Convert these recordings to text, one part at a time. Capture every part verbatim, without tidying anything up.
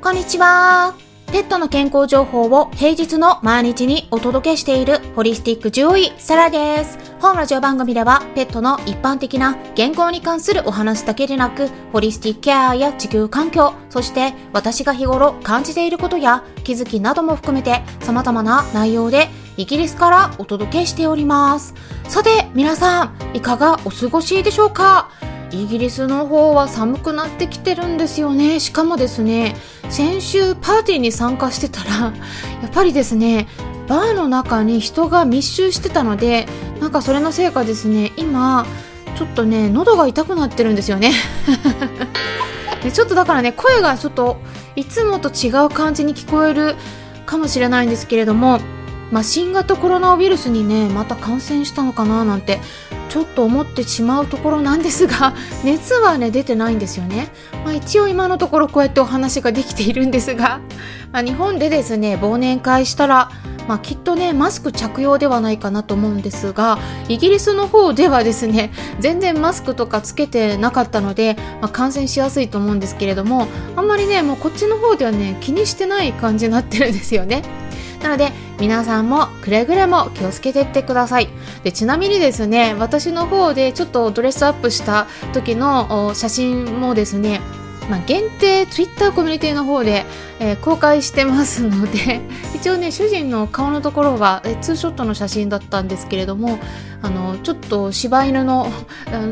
こんにちは。ペットの健康情報を平日の毎日にお届けしているホリスティック獣医サラです。本ラジオ番組ではペットの一般的な健康に関するお話だけでなく、ホリスティックケアや地球環境、そして私が日頃感じていることや気づきなども含めて様々な内容でイギリスからお届けしております。さて皆さん、いかがお過ごしでしょうか？イギリスの方は寒くなってきてるんですよね。しかもですね、先週パーティーに参加してたらやっぱりですね、バーの中に人が密集してたので、なんかそれのせいかですね、今ちょっとね喉が痛くなってるんですよねでちょっとだからね、声がちょっといつもと違う感じに聞こえるかもしれないんですけれども、まあ、新型コロナウイルスにねまた感染したのかななんてちょっと思ってしまうところなんですが、熱はね出てないんですよね。まあ、一応今のところこうやってお話ができているんですが、まあ、日本でですね忘年会したら、まあ、きっとねマスク着用ではないかなと思うんですが、イギリスの方ではですね全然マスクとかつけてなかったので、まあ、感染しやすいと思うんですけれども、あんまりねもうこっちの方ではね気にしてない感じになってるんですよね。なので皆さんもくれぐれも気をつけてってください。でちなみにですね、私の方でちょっとドレスアップした時の写真もですね、まあ、限定ツイッターコミュニティの方で、えー、公開してますので一応ね主人の顔のところは、えー、ツーショットの写真だったんですけれども、あのちょっと柴犬の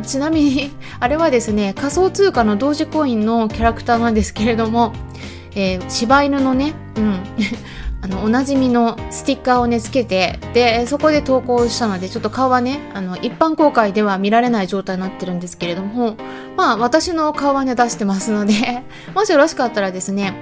ちなみにあれはですね仮想通貨の同時コインのキャラクターなんですけれども、えー、柴犬のね、うんあのおなじみのスティッカーをねつけて、でそこで投稿したのでちょっと顔はねあの一般公開では見られない状態になってるんですけれども、まあ私の顔はね出してますのでもしよろしかったらですね、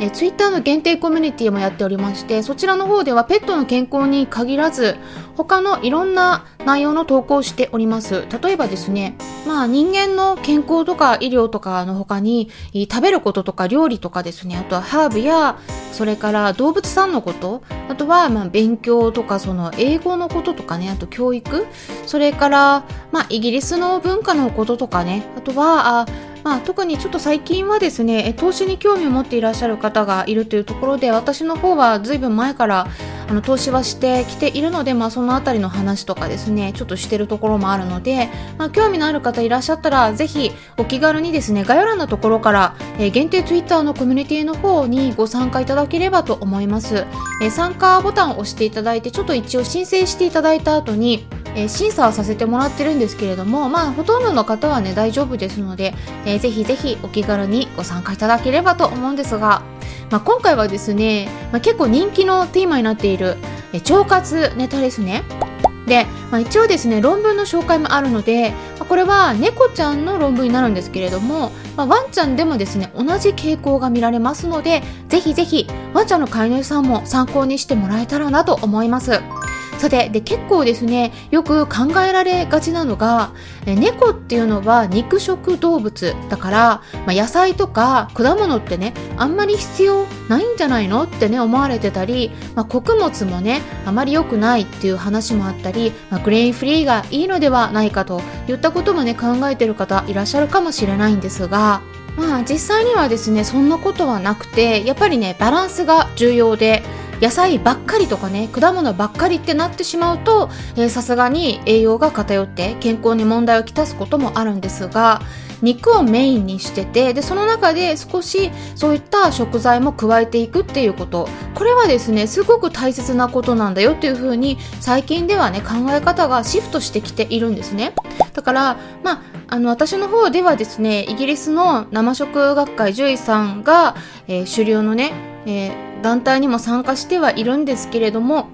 えツイッターの限定コミュニティもやっておりまして、そちらの方ではペットの健康に限らず他のいろんな内容の投稿をしております。例えばですね、まあ人間の健康とか医療とかの他に食べることとか料理とかですね、あとはハーブやそれから動物さんのこと、あとはまあ勉強とかその英語のこととかね、あと教育、それからまあイギリスの文化のこととかね、あとはあまあ、特にちょっと最近はですね投資に興味を持っていらっしゃる方がいるというところで、私の方は随分前からあの投資はしてきているので、まあ、そのあたりの話とかですねちょっとしてるところもあるので、まあ、興味のある方いらっしゃったらぜひお気軽にですね概要欄のところから、えー、限定ツイッターのコミュニティの方にご参加いただければと思います。えー、参加ボタンを押していただいて、ちょっと一応申請していただいた後にえー、審査はさせてもらってるんですけれども、まあほとんどの方はね大丈夫ですので、えー、ぜひぜひお気軽にご参加いただければと思うんですが、まあ、今回はですね、まあ、結構人気のテーマになっている、えー、腸活ネタですね。で、まあ、一応ですね論文の紹介もあるので、まあ、これは猫ちゃんの論文になるんですけれども、まあ、ワンちゃんでもですね同じ傾向が見られますので、ぜひぜひワンちゃんの飼い主さんも参考にしてもらえたらなと思います。さて、で結構ですねよく考えられがちなのが、猫っていうのは肉食動物だから、まあ、野菜とか果物ってねあんまり必要ないんじゃないのってね思われてたり、まあ、穀物もねあまり良くないっていう話もあったり、まあ、グレインフリーがいいのではないかといったこともね考えてる方いらっしゃるかもしれないんですが、まあ実際にはですねそんなことはなくて、やっぱりねバランスが重要で、野菜ばっかりとかね果物ばっかりってなってしまうとさすがに栄養が偏って健康に問題をきたすこともあるんですが、肉をメインにしてて、でその中で少しそういった食材も加えていくっていうこと、これはですねすごく大切なことなんだよっていうふうに最近ではね考え方がシフトしてきているんですね。だからまああの私の方ではですねイギリスの生食学会獣医さんが、えー、主流のね、えー、団体にも参加してはいるんですけれども、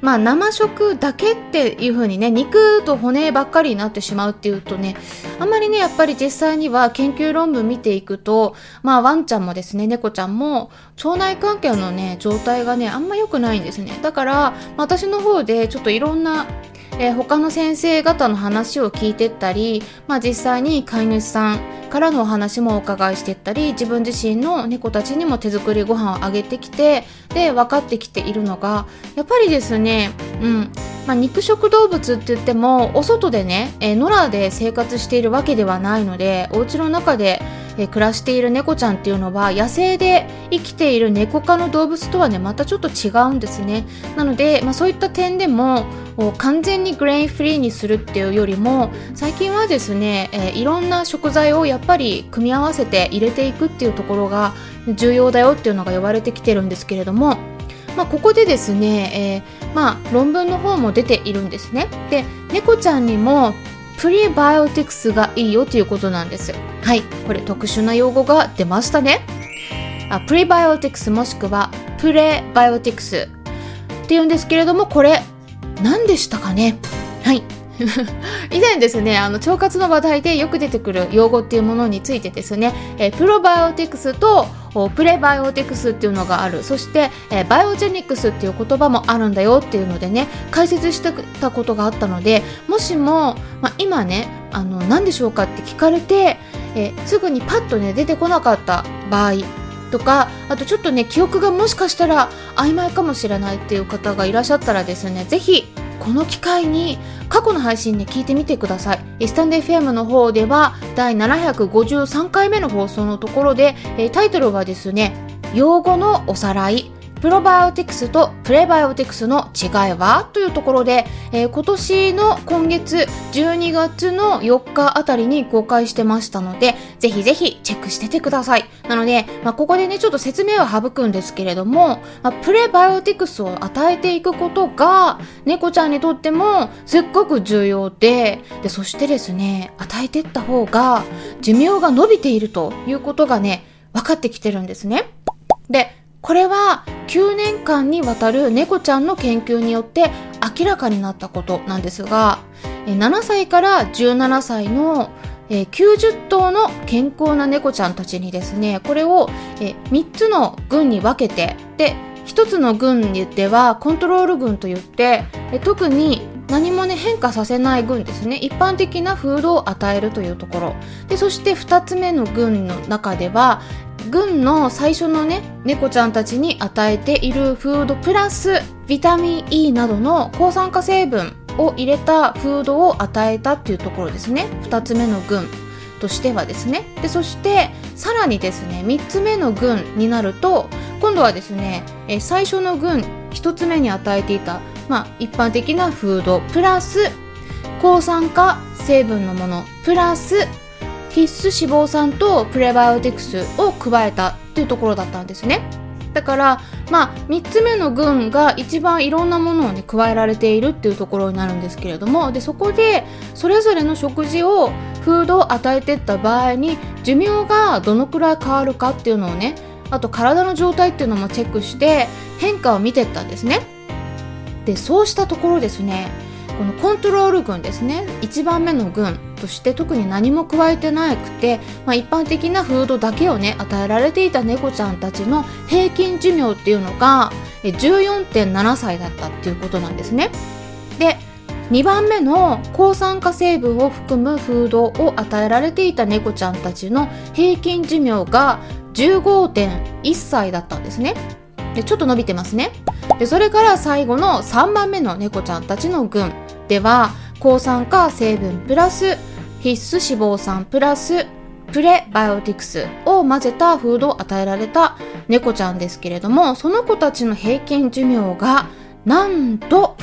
まあ生食だけっていう風にね肉と骨ばっかりになってしまうっていうとねあんまりねやっぱり実際には研究論文見ていくと、まあワンちゃんもですね猫ちゃんも腸内環境のね状態がねあんま良くないんですね。だから私の方でちょっといろんなえー、他の先生方の話を聞いてったり、まあ、実際に飼い主さんからのお話もお伺いしてったり、自分自身の猫たちにも手作りご飯をあげてきて、で分かってきているのがやっぱりですね、うんまあ、肉食動物って言ってもお外でね、えー、野良で生活しているわけではないので、お家の中でえー、暮らしている猫ちゃんっていうのは野生で生きている猫科の動物とはねまたちょっと違うんですね。なので、まあ、そういった点でも完全にグレインフリーにするっていうよりも最近はですね、えー、いろんな食材をやっぱり組み合わせて入れていくっていうところが重要だよっていうのが言われてきてるんですけれども、まあ、ここでですね、えーまあ、論文の方も出ているんですね。で、猫ちゃんにもプリバイオティクスがいいよということなんです。はい、これ特殊な用語が出ましたね。あ、プリバイオティクスもしくはプレバイオティクスっていうんですけれども、これ何でしたかね。はい以前ですね、あの腸活の話題でよく出てくる用語っていうものについてですね、えー、プロバイオティクスとプレバイオティクスっていうのがある、そして、えー、バイオジェニックスっていう言葉もあるんだよっていうのでね解説してたことがあったので、もしも、まあ、今ねあの何でしょうかって聞かれて、えー、すぐにパッとね出てこなかった場合とか、あとちょっとね記憶がもしかしたら曖昧かもしれないっていう方がいらっしゃったらですね、ぜひこの機会に過去の配信で聞いてみてください。スタンド エフエム の方ではだいななひゃくごじゅうさんかいめの放送のところでタイトルはですね、用語のおさらい、プロバイオティクスとプレバイオティクスの違いはというところで、えー、今年の今月じゅうにがつのよっかあたりに公開してましたので、ぜひぜひチェックしててください。なので、まあ、ここでねちょっと説明は省くんですけれども、まあ、プレバイオティクスを与えていくことが猫ちゃんにとってもすっごく重要 で, でそしてですね、与えていった方が寿命が伸びているということがね分かってきてるんですね。で、これはきゅうねんかんにわたる猫ちゃんの研究によって明らかになったことなんですが、ななさいからじゅうななさいのきゅうじゅっとうの健康な猫ちゃんたちにですね、これをみっつの群に分けて、でひとつの群ではコントロール群といって、特に何もね変化させない群ですね、一般的なフードを与えるというところで、そしてふたつめの群の中では群の最初のね猫ちゃんたちに与えているフードプラスビタミン E などの抗酸化成分を入れたフードを与えたっていうところですね、ふたつめの群としてはですね。で、そしてさらにですねみっつめの群になると、今度はですねえ最初の群ひとつめに与えていた、まあ、一般的なフードプラス抗酸化成分のものプラス必須脂肪酸とプレバイオティクスを加えたっていうところだったんですね。だから、まあ、みっつめの群が一番いろんなものをね加えられているっていうところになるんですけれども、でそこでそれぞれの食事をフードを与えていった場合に寿命がどのくらい変わるかっていうのをね、あと体の状態っていうのもチェックして変化を見ていったんですね。で、そうしたところですね、このコントロール群ですね、いちばんめの群として特に何も加えてなくて、まあ、一般的なフードだけをね与えられていた猫ちゃんたちの平均寿命っていうのが じゅうよんてんななさいだったっていうことなんですね。で、にばんめの抗酸化成分を含むフードを与えられていた猫ちゃんたちの平均寿命が じゅうごてんいっさいだったんですね。で、ちょっと伸びてますね。で、それから最後のさんばんめの猫ちゃんたちの群では抗酸化成分プラス必須脂肪酸プラスプレバイオティクスを混ぜたフードを与えられた猫ちゃんですけれども、その子たちの平均寿命がなんと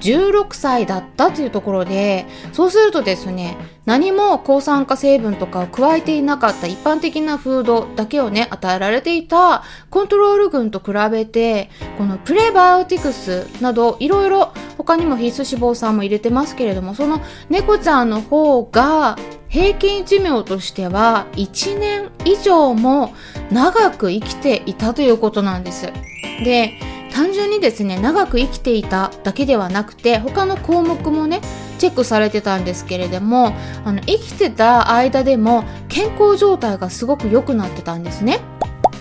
じゅうろくさいだったというところで、そうするとですね、何も抗酸化成分とかを加えていなかった一般的なフードだけをね与えられていたコントロール群と比べて、このプレバイオティクスなどいろいろ他にも必須脂肪酸も入れてますけれども、その猫ちゃんの方が平均寿命としてはいちねんいじょうも長く生きていたということなんです。で、単純にですね長く生きていただけではなくて他の項目もねチェックされてたんですけれども、あの生きてた間でも健康状態がすごく良くなってたんですね。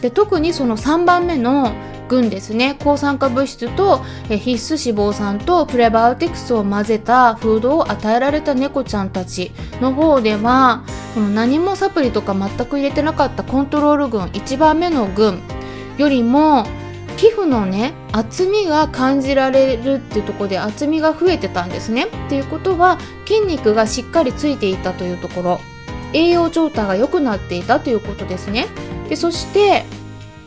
で、特にそのさんばんめの群ですね、抗酸化物質と必須脂肪酸とプレバイオティクスを混ぜたフードを与えられた猫ちゃんたちの方では、この何もサプリとか全く入れてなかったコントロール群いちばんめの群よりも皮膚のね厚みが感じられるっていうところで厚みが増えてたんですね。っていうことは筋肉がしっかりついていたというところ栄養状態が良くなっていたということですね。で、そして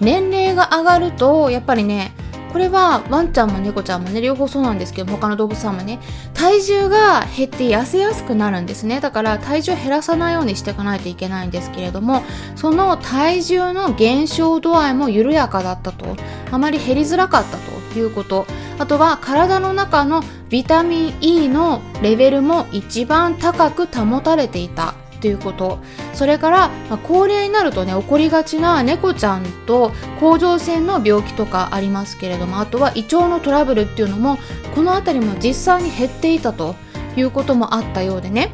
年齢が上がるとやっぱりね、これはワンちゃんも猫ちゃんもね、両方そうなんですけど、他の動物さんもね、体重が減って痩せやすくなるんですね。だから体重を減らさないようにしていかないといけないんですけれども、その体重の減少度合いも緩やかだったと、あまり減りづらかったということ、あとは体の中のビタミン E のレベルも一番高く保たれていたということ、それから、まあ、高齢になるとね、起こりがちな猫ちゃんと甲状腺の病気とかありますけれども、あとは胃腸のトラブルっていうのもこのあたりも実際に減っていたということもあったようでね、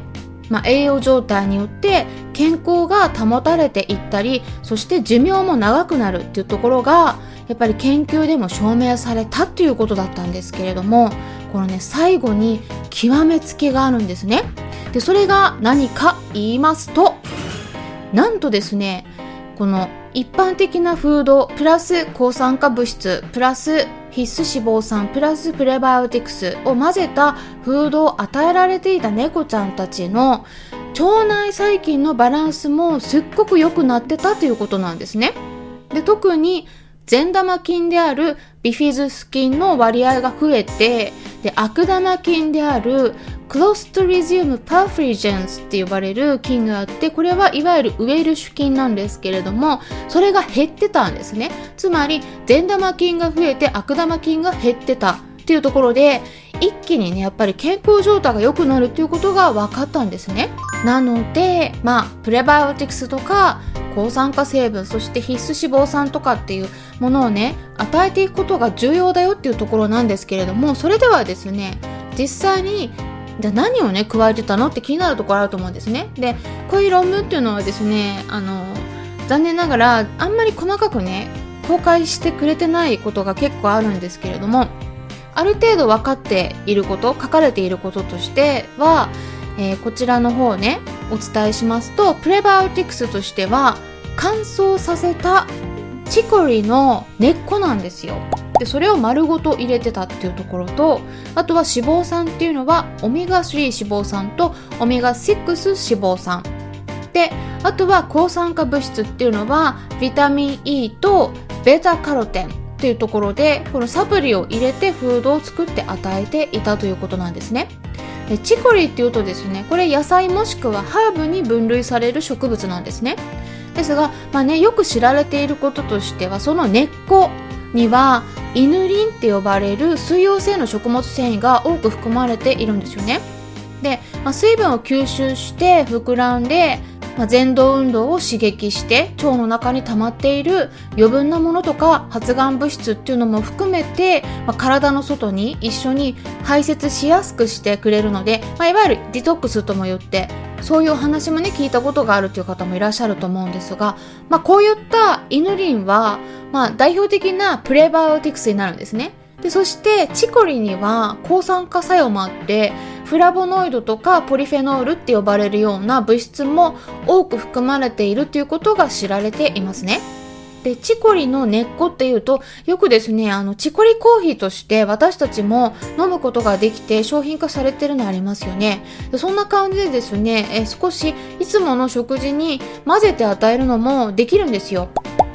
まあ、栄養状態によって健康が保たれていったり、そして寿命も長くなるっていうところがやっぱり研究でも証明されたということだったんですけれども、このね、最後に極めつけがあるんですね。で、それが何か言いますと、なんとですね、この一般的なフードプラス抗酸化物質プラス必須脂肪酸プラスプレバイオティクスを混ぜたフードを与えられていた猫ちゃんたちの腸内細菌のバランスもすっごく良くなってたということなんですね。で、特に善玉菌であるビフィズス菌の割合が増えて、で、悪玉菌であるクロストリジウムパーフリジェンスって呼ばれる菌があって、これはいわゆるウエルシュ菌なんですけれども、それが減ってたんですね。つまり善玉菌が増えて悪玉菌が減ってたっていうところで、一気にね、やっぱり健康状態が良くなるっていうことが分かったんですね。なので、まあ、プレバイオティクスとか抗酸化成分、そして必須脂肪酸とかっていうものをね、与えていくことが重要だよっていうところなんですけれども、それではですね、実際にじゃあ何をね加えてたのって気になるところあると思うんですね。で、こういう論文っていうのはですね、あの残念ながらあんまり細かくね公開してくれてないことが結構あるんですけれども、ある程度分かっていること、書かれていることとしては、えー、こちらの方をねお伝えしますと、プレバイオティクスとしては乾燥させたチコリの根っこなんですよ。で、それを丸ごと入れてたっていうところと、あとは脂肪酸っていうのはオメガスリー脂肪酸とオメガシックス脂肪酸で、あとは抗酸化物質っていうのはビタミン E とベタカロテンっていうところで、このサプリを入れてフードを作って与えていたということなんですね。で、チコリっていうとですね、これ野菜もしくはハーブに分類される植物なんですね。ですが、まあね、よく知られていることとしては、その根っこにはイヌリンって呼ばれる水溶性の食物繊維が多く含まれているんですよね。で、まあ、水分を吸収して膨らんで、まあ、前動運動を刺激して腸の中に溜まっている余分なものとか発がん物質っていうのも含めて、まあ、体の外に一緒に排泄しやすくしてくれるので、まあ、いわゆるデトックスとも言って、そういうお話もね聞いたことがあるという方もいらっしゃると思うんですが、まあ、こういったイヌリンは、まあ、代表的なプレバイオティクスになるんですね。で、そしてチコリには抗酸化作用もあって、フラボノイドとかポリフェノールって呼ばれるような物質も多く含まれているということが知られていますね。で、チコリの根っこっていうと、よくですね、あのチコリコーヒーとして私たちも飲むことができて商品化されてるのありますよね。そんな感じでですね、え少しいつもの食事に混ぜて与えるのもできるんですよ。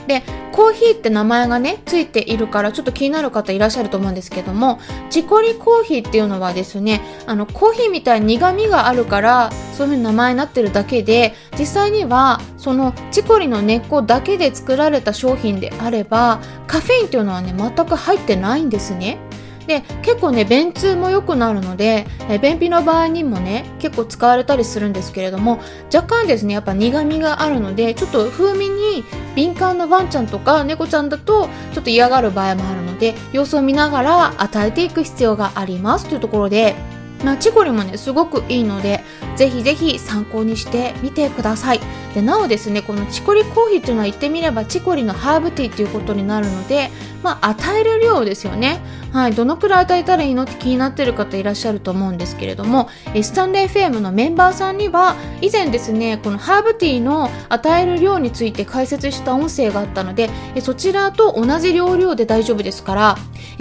で、コーヒーって名前がねついているから、ちょっと気になる方いらっしゃると思うんですけども、チコリコーヒーっていうのはですね、あのコーヒーみたいに苦味があるからそういう風に名前になってるだけで、実際にはそのチコリの根っこだけで作られた商品であれば、カフェインっていうのはね全く入ってないんですね。で、結構ね便通も良くなるので、え便秘の場合にもね結構使われたりするんですけれども、若干ですねやっぱ苦味があるので、ちょっと風味に敏感なワンちゃんとか猫ちゃんだとちょっと嫌がる場合もあるので、様子を見ながら与えていく必要がありますというところで、まあ、チコリもねすごくいいので、ぜひぜひ参考にしてみてください。で、なおですね、このチコリコーヒーというのは言ってみればチコリのハーブティーということになるので、まあ、与える量ですよね、はい、どのくらい与えたらいいのって気になっている方いらっしゃると思うんですけれども、スタンレー エフエム のメンバーさんには以前ですね、このハーブティーの与える量について解説した音声があったので、そちらと同じ量量で大丈夫ですから、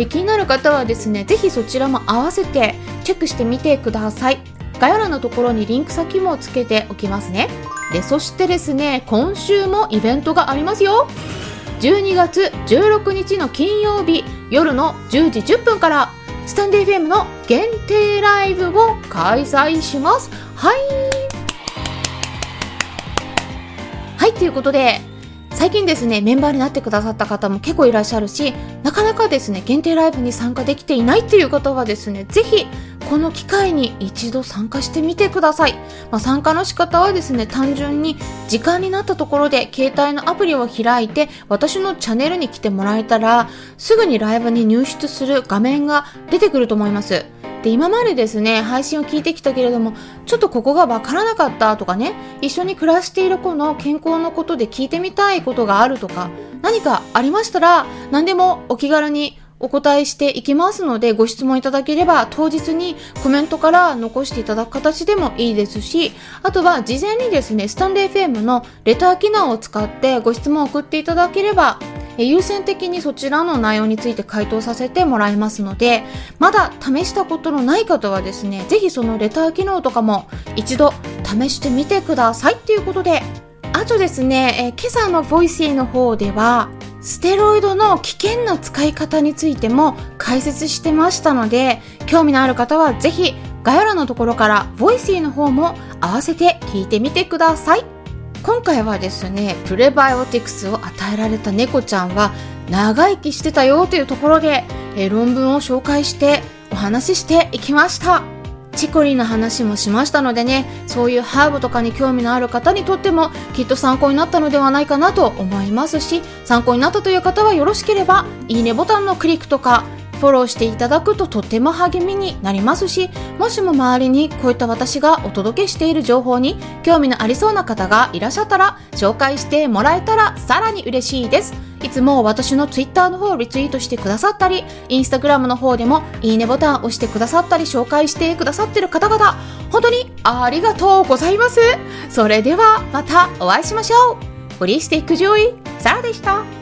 気になる方はですね、ぜひそちらも合わせてチェックしてみてください。概要欄のところにリンク先もつけておきますね。で、そしてですね、今週もイベントがありますよ。じゅうにがつじゅうろくにちの金曜日夜のじゅうじじゅっぷんからスタンド エフエム の限定ライブを開催します。はいはい、ということで最近ですね、メンバーになってくださった方も結構いらっしゃるし、なかなかですね限定ライブに参加できていないという方はですね、ぜひこの機会に一度参加してみてください。まあ、参加の仕方はですね、単純に時間になったところで携帯のアプリを開いて私のチャンネルに来てもらえたらすぐにライブに入出する画面が出てくると思います。で、今までですね配信を聞いてきたけれども、ちょっとここがわからなかったとかね、一緒に暮らしている子の健康のことで聞いてみたいことがあるとか、何かありましたら何でもお気軽にお答えしていきますので、ご質問いただければ当日にコメントから残していただく形でもいいですし、あとは事前にですねスタンド エフエム のレター機能を使ってご質問を送っていただければ優先的にそちらの内容について回答させてもらいますので、まだ試したことのない方はですね、ぜひそのレター機能とかも一度試してみてくださいということで、あとですね、え今朝のボイシーの方ではステロイドの危険な使い方についても解説してましたので、興味のある方はぜひ概要欄のところからボイシーの方も合わせて聞いてみてください。今回はですね、プレバイオティクスを与えられた猫ちゃんは長生きしてたよというところで、え論文を紹介してお話ししていきました。チコリの話もしましたのでね、そういうハーブとかに興味のある方にとってもきっと参考になったのではないかなと思いますし、参考になったという方はよろしければいいねボタンのクリックとかフォローしていただくととても励みになりますし、もしも周りにこういった私がお届けしている情報に興味のありそうな方がいらっしゃったら紹介してもらえたらさらに嬉しいです。いつも私のツイッターの方をリツイートしてくださったり、インスタグラムの方でもいいねボタンを押してくださったり、紹介してくださっている方々本当にありがとうございます。それではまたお会いしましょう。ホリスティック獣医サラでした。